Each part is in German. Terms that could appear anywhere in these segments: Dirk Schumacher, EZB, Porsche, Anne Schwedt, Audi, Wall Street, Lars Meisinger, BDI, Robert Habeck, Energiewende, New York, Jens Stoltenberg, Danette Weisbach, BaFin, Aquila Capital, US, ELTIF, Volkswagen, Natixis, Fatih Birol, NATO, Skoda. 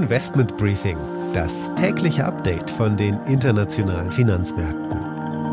Investment Briefing, das tägliche Update von den internationalen Finanzmärkten.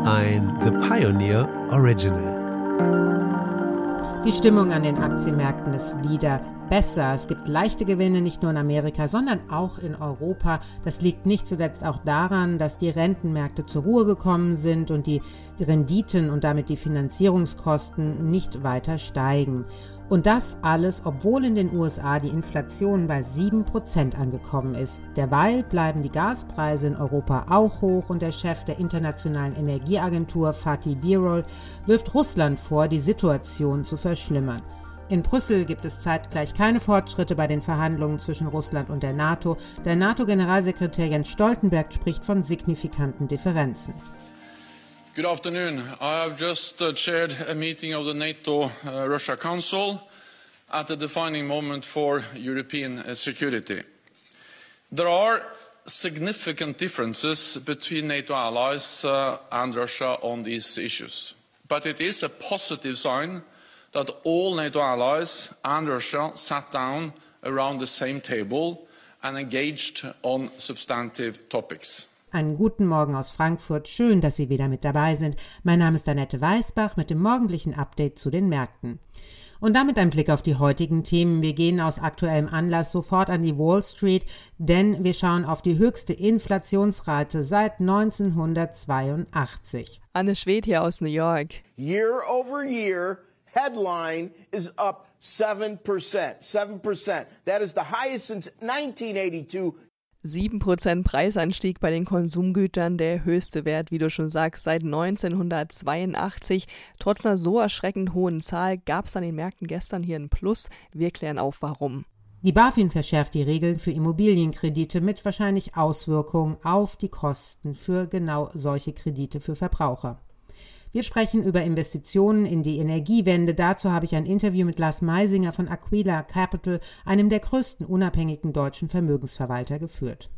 Ein The Pioneer Original. Die Stimmung an den Aktienmärkten ist wieder besser. Es gibt leichte Gewinne nicht nur in Amerika, sondern auch in Europa. Das liegt nicht zuletzt auch daran, dass die Rentenmärkte zur Ruhe gekommen sind und die Renditen und damit die Finanzierungskosten nicht weiter steigen. Und das alles, obwohl in den USA die Inflation bei 7% angekommen ist. Derweil bleiben die Gaspreise in Europa auch hoch und der Chef der Internationalen Energieagentur, Fatih Birol, wirft Russland vor, die Situation zu verschlimmern. In Brüssel gibt es zeitgleich keine Fortschritte bei den Verhandlungen zwischen Russland und der NATO. Der NATO-Generalsekretär Jens Stoltenberg spricht von signifikanten Differenzen. Good afternoon. I have just chaired a meeting of the NATO-Russia Council at a defining moment for European security. There are significant differences between NATO allies and Russia on these issues. But it is a positive sign that all NATO allies and Russia sat down around the same table and engaged on substantive topics. Einen guten Morgen aus Frankfurt. Schön, dass Sie wieder mit dabei sind. Mein Name ist Danette Weisbach mit dem morgendlichen Update zu den Märkten. Und damit ein Blick auf die heutigen Themen. Wir gehen aus aktuellem Anlass sofort an die Wall Street, denn wir schauen auf die höchste Inflationsrate seit 1982. Anne Schwedt hier aus New York. Year over year. Headline is up 7%. 7%. That is the highest since 1982. 7% Preisanstieg bei den Konsumgütern, der höchste Wert, wie du schon sagst, seit 1982. Trotz einer so erschreckend hohen Zahl gab es an den Märkten gestern hier ein Plus. Wir klären auf, warum. Die BaFin verschärft die Regeln für Immobilienkredite mit wahrscheinlich Auswirkungen auf die Kosten für genau solche Kredite für Verbraucher. Wir sprechen über Investitionen in die Energiewende. Dazu habe ich ein Interview mit Lars Meisinger von Aquila Capital, einem der größten unabhängigen deutschen Vermögensverwalter, geführt.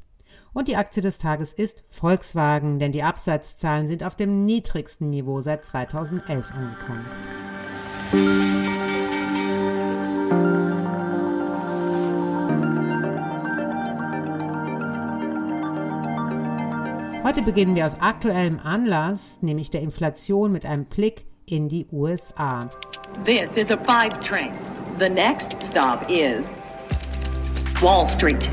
Und die Aktie des Tages ist Volkswagen, denn die Absatzzahlen sind auf dem niedrigsten Niveau seit 2011 angekommen. Heute beginnen wir aus aktuellem Anlass, nämlich der Inflation, mit einem Blick in die USA. This is a 5 train. The next stop is Wall Street.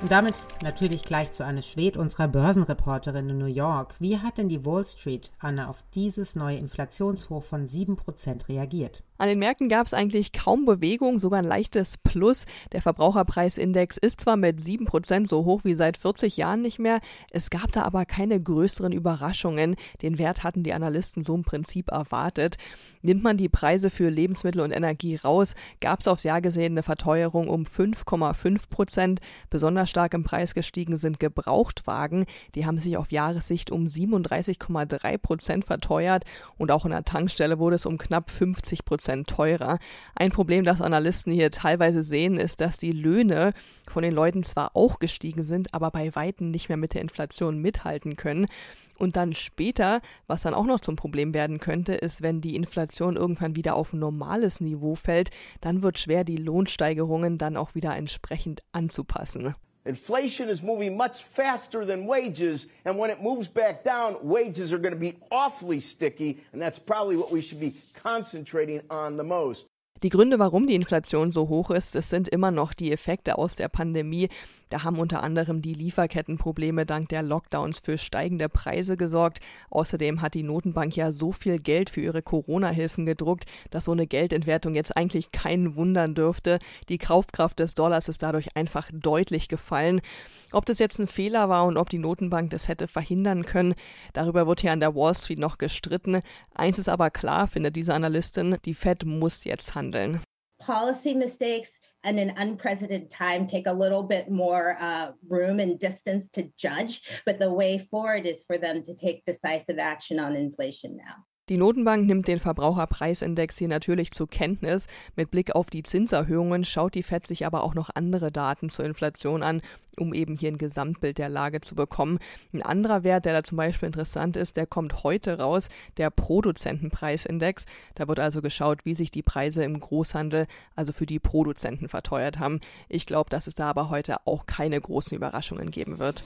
Und damit natürlich gleich zu Anne Schwedt, unserer Börsenreporterin in New York. Wie hat denn die Wall Street, Anne, auf dieses neue Inflationshoch von 7% reagiert? An den Märkten gab es eigentlich kaum Bewegung, sogar ein leichtes Plus. Der Verbraucherpreisindex ist zwar mit 7% so hoch wie seit 40 Jahren nicht mehr, es gab da aber keine größeren Überraschungen. Den Wert hatten die Analysten so im Prinzip erwartet. Nimmt man die Preise für Lebensmittel und Energie raus, gab es aufs Jahr gesehen eine Verteuerung um 5,5%. Besonders stark im Preis gestiegen sind Gebrauchtwagen. Die haben sich auf Jahressicht um 37,3% verteuert und auch an der Tankstelle wurde es um knapp 50% teurer. Ein Problem, das Analysten hier teilweise sehen, ist, dass die Löhne von den Leuten zwar auch gestiegen sind, aber bei Weitem nicht mehr mit der Inflation mithalten können. Und dann später, was dann auch noch zum Problem werden könnte, ist, wenn die Inflation irgendwann wieder auf ein normales Niveau fällt, dann wird schwer, die Lohnsteigerungen dann auch wieder entsprechend anzupassen. Inflation is moving much faster than wages, and when it moves back down, wages are going to be awfully sticky, and that's probably what we should be concentrating on the most. Die Gründe, warum die Inflation so hoch ist, das sind immer noch die Effekte aus der Pandemie. Da haben unter anderem die Lieferkettenprobleme dank der Lockdowns für steigende Preise gesorgt. Außerdem hat die Notenbank ja so viel Geld für ihre Corona-Hilfen gedruckt, dass so eine Geldentwertung jetzt eigentlich keinen wundern dürfte. Die Kaufkraft des Dollars ist dadurch einfach deutlich gefallen. Ob das jetzt ein Fehler war und ob die Notenbank das hätte verhindern können, darüber wird hier an der Wall Street noch gestritten. Eins ist aber klar, findet diese Analystin, die Fed muss jetzt handeln. Policy mistakes and an unprecedented time take a little bit more room and distance to judge, but the way forward is for them to take decisive action on inflation now. Die Notenbank nimmt den Verbraucherpreisindex hier natürlich zur Kenntnis. Mit Blick auf die Zinserhöhungen schaut die FED sich aber auch noch andere Daten zur Inflation an, um eben hier ein Gesamtbild der Lage zu bekommen. Ein anderer Wert, der da zum Beispiel interessant ist, der kommt heute raus, der Produzentenpreisindex. Da wird also geschaut, wie sich die Preise im Großhandel, also für die Produzenten, verteuert haben. Ich glaube, dass es da aber heute auch keine großen Überraschungen geben wird.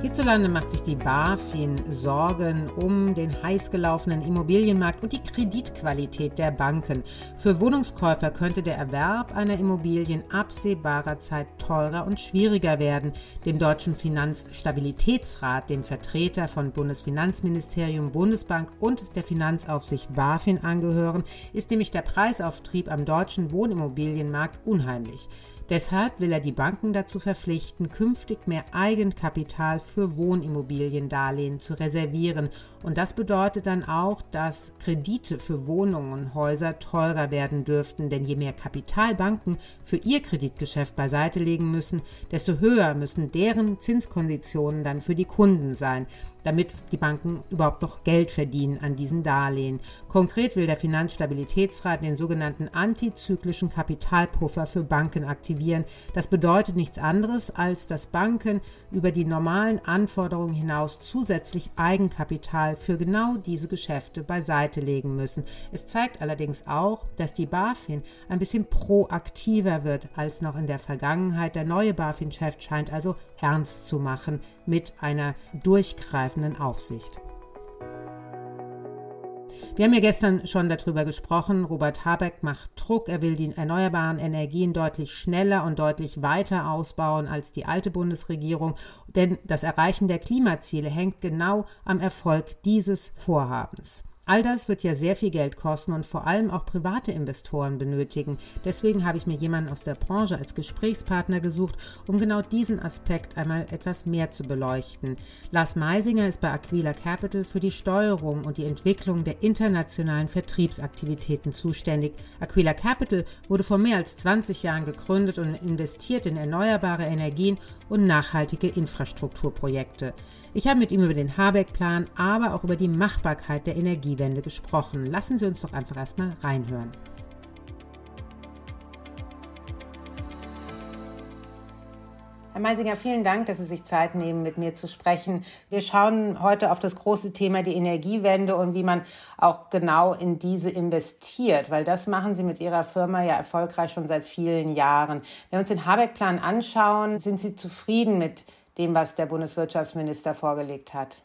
Hierzulande macht sich die BaFin Sorgen um den heiß gelaufenen Immobilienmarkt und die Kreditqualität der Banken. Für Wohnungskäufer könnte der Erwerb einer Immobilie in absehbarer Zeit teurer und schwieriger werden. Dem Deutschen Finanzstabilitätsrat, dem Vertreter von Bundesfinanzministerium, Bundesbank und der Finanzaufsicht BaFin angehören, ist nämlich der Preisauftrieb am deutschen Wohnimmobilienmarkt unheimlich. Deshalb will er die Banken dazu verpflichten, künftig mehr Eigenkapital für Wohnimmobiliendarlehen zu reservieren. Und das bedeutet dann auch, dass Kredite für Wohnungen und Häuser teurer werden dürften. Denn je mehr Kapital Banken für ihr Kreditgeschäft beiseite legen müssen, desto höher müssen deren Zinskonditionen dann für die Kunden sein, damit die Banken überhaupt noch Geld verdienen an diesen Darlehen. Konkret will der Finanzstabilitätsrat den sogenannten antizyklischen Kapitalpuffer für Banken aktivieren. Das bedeutet nichts anderes, als dass Banken über die normalen Anforderungen hinaus zusätzlich Eigenkapital für genau diese Geschäfte beiseite legen müssen. Es zeigt allerdings auch, dass die BaFin ein bisschen proaktiver wird als noch in der Vergangenheit. Der neue BaFin-Chef scheint also ernst zu machen mit einer durchgreifenden Aufsicht. Wir haben ja gestern schon darüber gesprochen, Robert Habeck macht Druck, er will die erneuerbaren Energien deutlich schneller und deutlich weiter ausbauen als die alte Bundesregierung, denn das Erreichen der Klimaziele hängt genau am Erfolg dieses Vorhabens. All das wird ja sehr viel Geld kosten und vor allem auch private Investoren benötigen. Deswegen habe ich mir jemanden aus der Branche als Gesprächspartner gesucht, um genau diesen Aspekt einmal etwas mehr zu beleuchten. Lars Meisinger ist bei Aquila Capital für die Steuerung und die Entwicklung der internationalen Vertriebsaktivitäten zuständig. Aquila Capital wurde vor mehr als 20 Jahren gegründet und investiert in erneuerbare Energien und nachhaltige Infrastrukturprojekte. Ich habe mit ihm über den Habeck-Plan, aber auch über die Machbarkeit der Energiewende gesprochen. Lassen Sie uns doch einfach erstmal reinhören. Herr Meisinger, vielen Dank, dass Sie sich Zeit nehmen, mit mir zu sprechen. Wir schauen heute auf das große Thema die Energiewende und wie man auch genau in diese investiert, weil das machen Sie mit Ihrer Firma ja erfolgreich schon seit vielen Jahren. Wenn wir uns den Habeck-Plan anschauen, sind Sie zufrieden mit dem, was der Bundeswirtschaftsminister vorgelegt hat?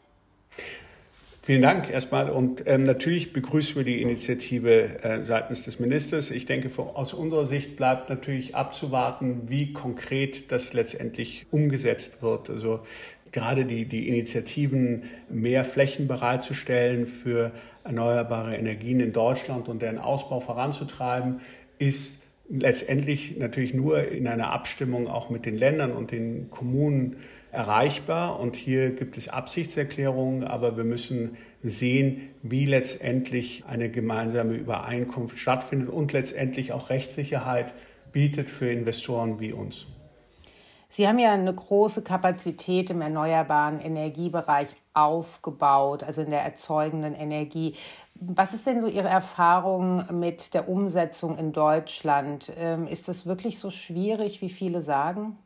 Vielen Dank erstmal und natürlich begrüßen wir die Initiative seitens des Ministers. Ich denke, aus unserer Sicht bleibt natürlich abzuwarten, wie konkret das letztendlich umgesetzt wird. Also gerade die Initiativen, mehr Flächen bereitzustellen für erneuerbare Energien in Deutschland und deren Ausbau voranzutreiben, ist letztendlich natürlich nur in einer Abstimmung auch mit den Ländern und den Kommunen erreichbar. Und hier gibt es Absichtserklärungen, aber wir müssen sehen, wie letztendlich eine gemeinsame Übereinkunft stattfindet und letztendlich auch Rechtssicherheit bietet für Investoren wie uns. Sie haben ja eine große Kapazität im erneuerbaren Energiebereich aufgebaut, also in der erzeugenden Energie. Was ist denn so Ihre Erfahrung mit der Umsetzung in Deutschland? Ist das wirklich so schwierig, wie viele sagen?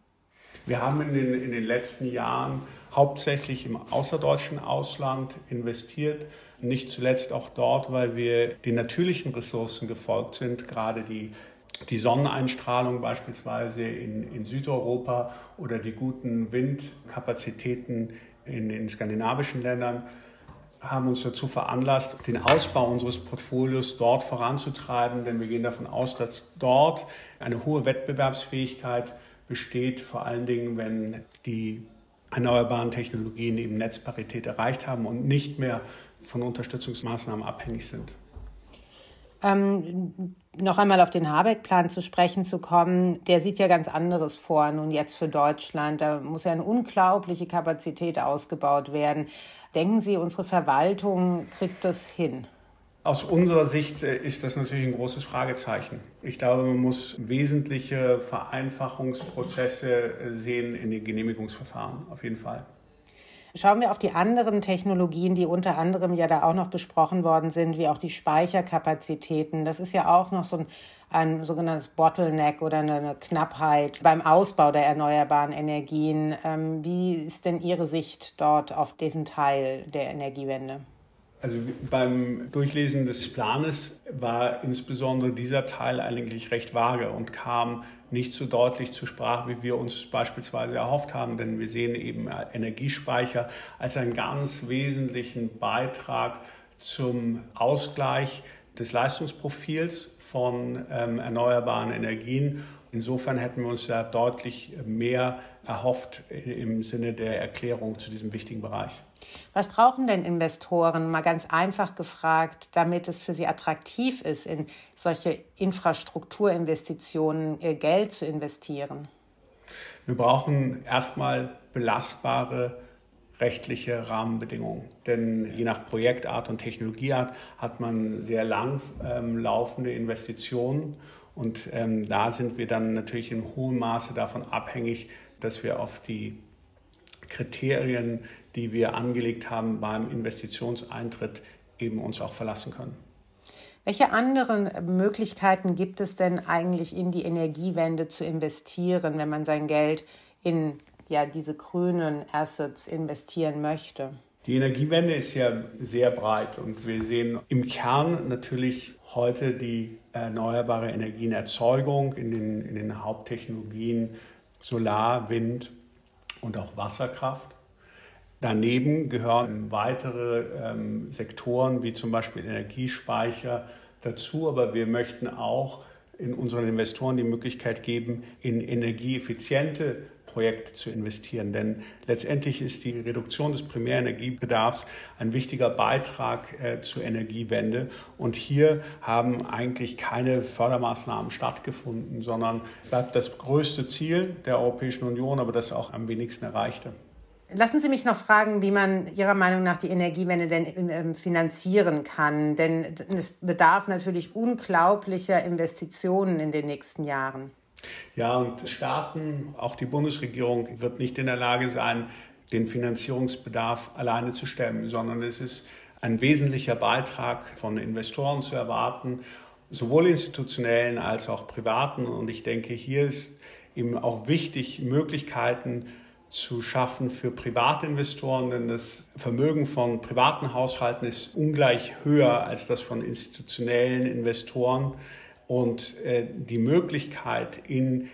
Wir haben in den letzten Jahren hauptsächlich im außerdeutschen Ausland investiert. Nicht zuletzt auch dort, weil wir den natürlichen Ressourcen gefolgt sind, gerade die Sonneneinstrahlung beispielsweise in Südeuropa oder die guten Windkapazitäten in skandinavischen Ländern haben uns dazu veranlasst, den Ausbau unseres Portfolios dort voranzutreiben, denn wir gehen davon aus, dass dort eine hohe Wettbewerbsfähigkeit besteht, vor allen Dingen, wenn die erneuerbaren Technologien eben Netzparität erreicht haben und nicht mehr von Unterstützungsmaßnahmen abhängig sind. Noch einmal auf den Habeck-Plan zu sprechen zu kommen, der sieht ja ganz anderes vor, nun jetzt für Deutschland. Da muss ja eine unglaubliche Kapazität ausgebaut werden. Denken Sie, unsere Verwaltung kriegt das hin? Aus unserer Sicht ist das natürlich ein großes Fragezeichen. Ich glaube, man muss wesentliche Vereinfachungsprozesse sehen in den Genehmigungsverfahren, auf jeden Fall. Schauen wir auf die anderen Technologien, die unter anderem ja da auch noch besprochen worden sind, wie auch die Speicherkapazitäten. Das ist ja auch noch so ein sogenanntes Bottleneck oder eine Knappheit beim Ausbau der erneuerbaren Energien. Wie ist denn Ihre Sicht dort auf diesen Teil der Energiewende? Also beim Durchlesen des Planes war insbesondere dieser Teil eigentlich recht vage und kam nicht so deutlich zur Sprache, wie wir uns beispielsweise erhofft haben. Denn wir sehen eben Energiespeicher als einen ganz wesentlichen Beitrag zum Ausgleich des Leistungsprofils von erneuerbaren Energien. Insofern hätten wir uns da deutlich mehr erhofft im Sinne der Erklärung zu diesem wichtigen Bereich. Was brauchen denn Investoren, mal ganz einfach gefragt, damit es für sie attraktiv ist, in solche Infrastrukturinvestitionen Geld zu investieren? Wir brauchen erstmal belastbare rechtliche Rahmenbedingungen. Denn je nach Projektart und Technologieart hat man sehr lang laufende Investitionen. Und da sind wir dann natürlich in hohem Maße davon abhängig, dass wir auf die Kriterien, die wir angelegt haben beim Investitionseintritt, eben uns auch verlassen können. Welche anderen Möglichkeiten gibt es denn eigentlich, in die Energiewende zu investieren, wenn man sein Geld in diese grünen Assets investieren möchte? Die Energiewende ist ja sehr breit und wir sehen im Kern natürlich heute die erneuerbare Energienerzeugung in den Haupttechnologien Solar, Wind und auch Wasserkraft. Daneben gehören weitere Sektoren wie zum Beispiel Energiespeicher dazu, aber wir möchten auch in unseren Investoren die Möglichkeit geben, in energieeffiziente Projekte zu investieren. Denn letztendlich ist die Reduktion des Primärenergiebedarfs ein wichtiger Beitrag zur Energiewende. Und hier haben eigentlich keine Fördermaßnahmen stattgefunden, sondern bleibt das größte Ziel der Europäischen Union, aber das auch am wenigsten erreichte. Lassen Sie mich noch fragen, wie man Ihrer Meinung nach die Energiewende denn finanzieren kann. Denn es bedarf natürlich unglaublicher Investitionen in den nächsten Jahren. Ja, und Staaten, auch die Bundesregierung, wird nicht in der Lage sein, den Finanzierungsbedarf alleine zu stemmen, sondern es ist ein wesentlicher Beitrag von Investoren zu erwarten, sowohl institutionellen als auch privaten. Und ich denke, hier ist eben auch wichtig, Möglichkeiten zu schaffen für Privatinvestoren, denn das Vermögen von privaten Haushalten ist ungleich höher als das von institutionellen Investoren. Und die Möglichkeit, in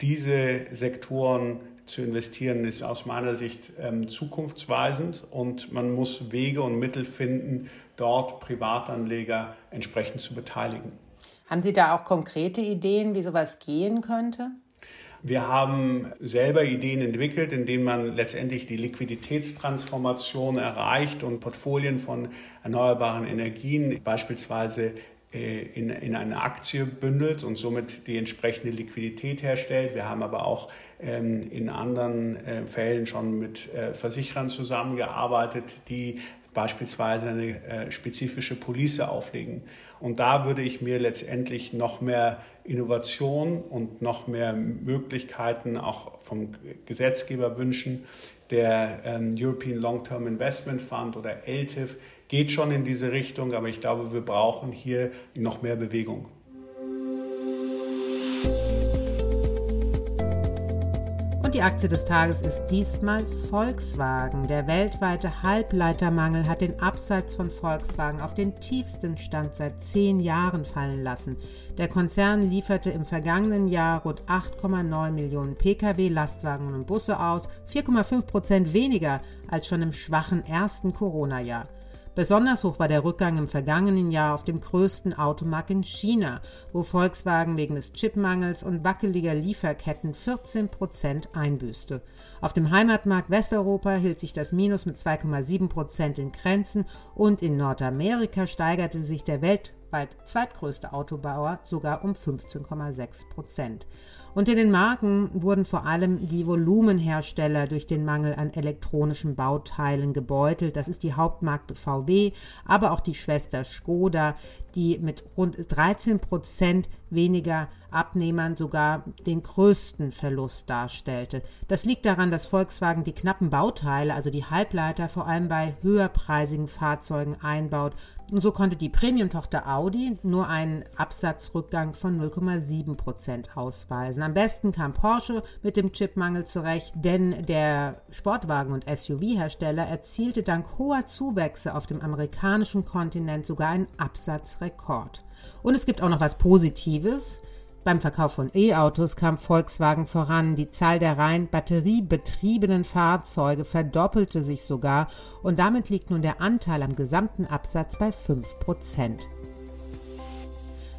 diese Sektoren zu investieren, ist aus meiner Sicht zukunftsweisend. Und man muss Wege und Mittel finden, dort Privatanleger entsprechend zu beteiligen. Haben Sie da auch konkrete Ideen, wie sowas gehen könnte? Wir haben selber Ideen entwickelt, in denen man letztendlich die Liquiditätstransformation erreicht und Portfolien von erneuerbaren Energien beispielsweise in eine Aktie bündelt und somit die entsprechende Liquidität herstellt. Wir haben aber auch in anderen Fällen schon mit Versicherern zusammengearbeitet, die beispielsweise eine spezifische Police auflegen. Und da würde ich mir letztendlich noch mehr Innovation und noch mehr Möglichkeiten auch vom Gesetzgeber wünschen. Der European Long-Term Investment Fund oder ELTIF geht schon in diese Richtung, aber ich glaube, wir brauchen hier noch mehr Bewegung. Und die Aktie des Tages ist diesmal Volkswagen. Der weltweite Halbleitermangel hat den Absatz von Volkswagen auf den tiefsten Stand seit 10 Jahren fallen lassen. Der Konzern lieferte im vergangenen Jahr rund 8,9 Millionen Pkw, Lastwagen und Busse aus, 4,5% weniger als schon im schwachen ersten Corona-Jahr. Besonders hoch war der Rückgang im vergangenen Jahr auf dem größten Automarkt in China, wo Volkswagen wegen des Chipmangels und wackeliger Lieferketten 14% einbüßte. Auf dem Heimatmarkt Westeuropa hielt sich das Minus mit 2,7% in Grenzen und in Nordamerika steigerte sich der weltweit zweitgrößte Autobauer sogar um 15,6%. Unter den Marken wurden vor allem die Volumenhersteller durch den Mangel an elektronischen Bauteilen gebeutelt. Das ist die Hauptmarke VW, aber auch die Schwester Skoda, die mit rund 13% weniger Abnehmern sogar den größten Verlust darstellte. Das liegt daran, dass Volkswagen die knappen Bauteile, also die Halbleiter, vor allem bei höherpreisigen Fahrzeugen einbaut. Und so konnte die Premium-Tochter Audi nur einen Absatzrückgang von 0,7% ausweisen. Am besten kam Porsche mit dem Chipmangel zurecht, denn der Sportwagen- und SUV-Hersteller erzielte dank hoher Zuwächse auf dem amerikanischen Kontinent sogar einen Absatzrekord. Und es gibt auch noch was Positives. Beim Verkauf von E-Autos kam Volkswagen voran. Die Zahl der rein batteriebetriebenen Fahrzeuge verdoppelte sich sogar und damit liegt nun der Anteil am gesamten Absatz bei 5%.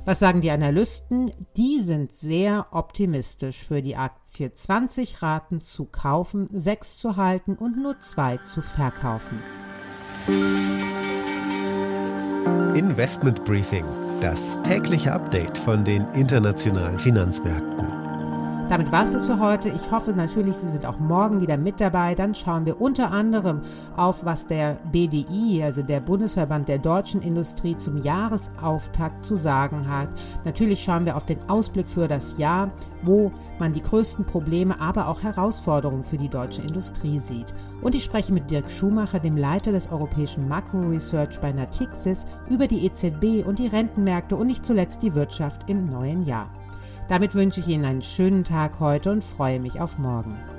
Was sagen die Analysten? Die sind sehr optimistisch für die Aktie. 20 raten zu kaufen, 6 zu halten und nur 2 zu verkaufen. Investment Briefing. Das tägliche Update von den internationalen Finanzmärkten. Damit war es das für heute. Ich hoffe natürlich, Sie sind auch morgen wieder mit dabei. Dann schauen wir unter anderem auf, was der BDI, also der Bundesverband der deutschen Industrie, zum Jahresauftakt zu sagen hat. Natürlich schauen wir auf den Ausblick für das Jahr, wo man die größten Probleme, aber auch Herausforderungen für die deutsche Industrie sieht. Und ich spreche mit Dirk Schumacher, dem Leiter des europäischen Makro-Research bei Natixis, über die EZB und die Rentenmärkte und nicht zuletzt die Wirtschaft im neuen Jahr. Damit wünsche ich Ihnen einen schönen Tag heute und freue mich auf morgen.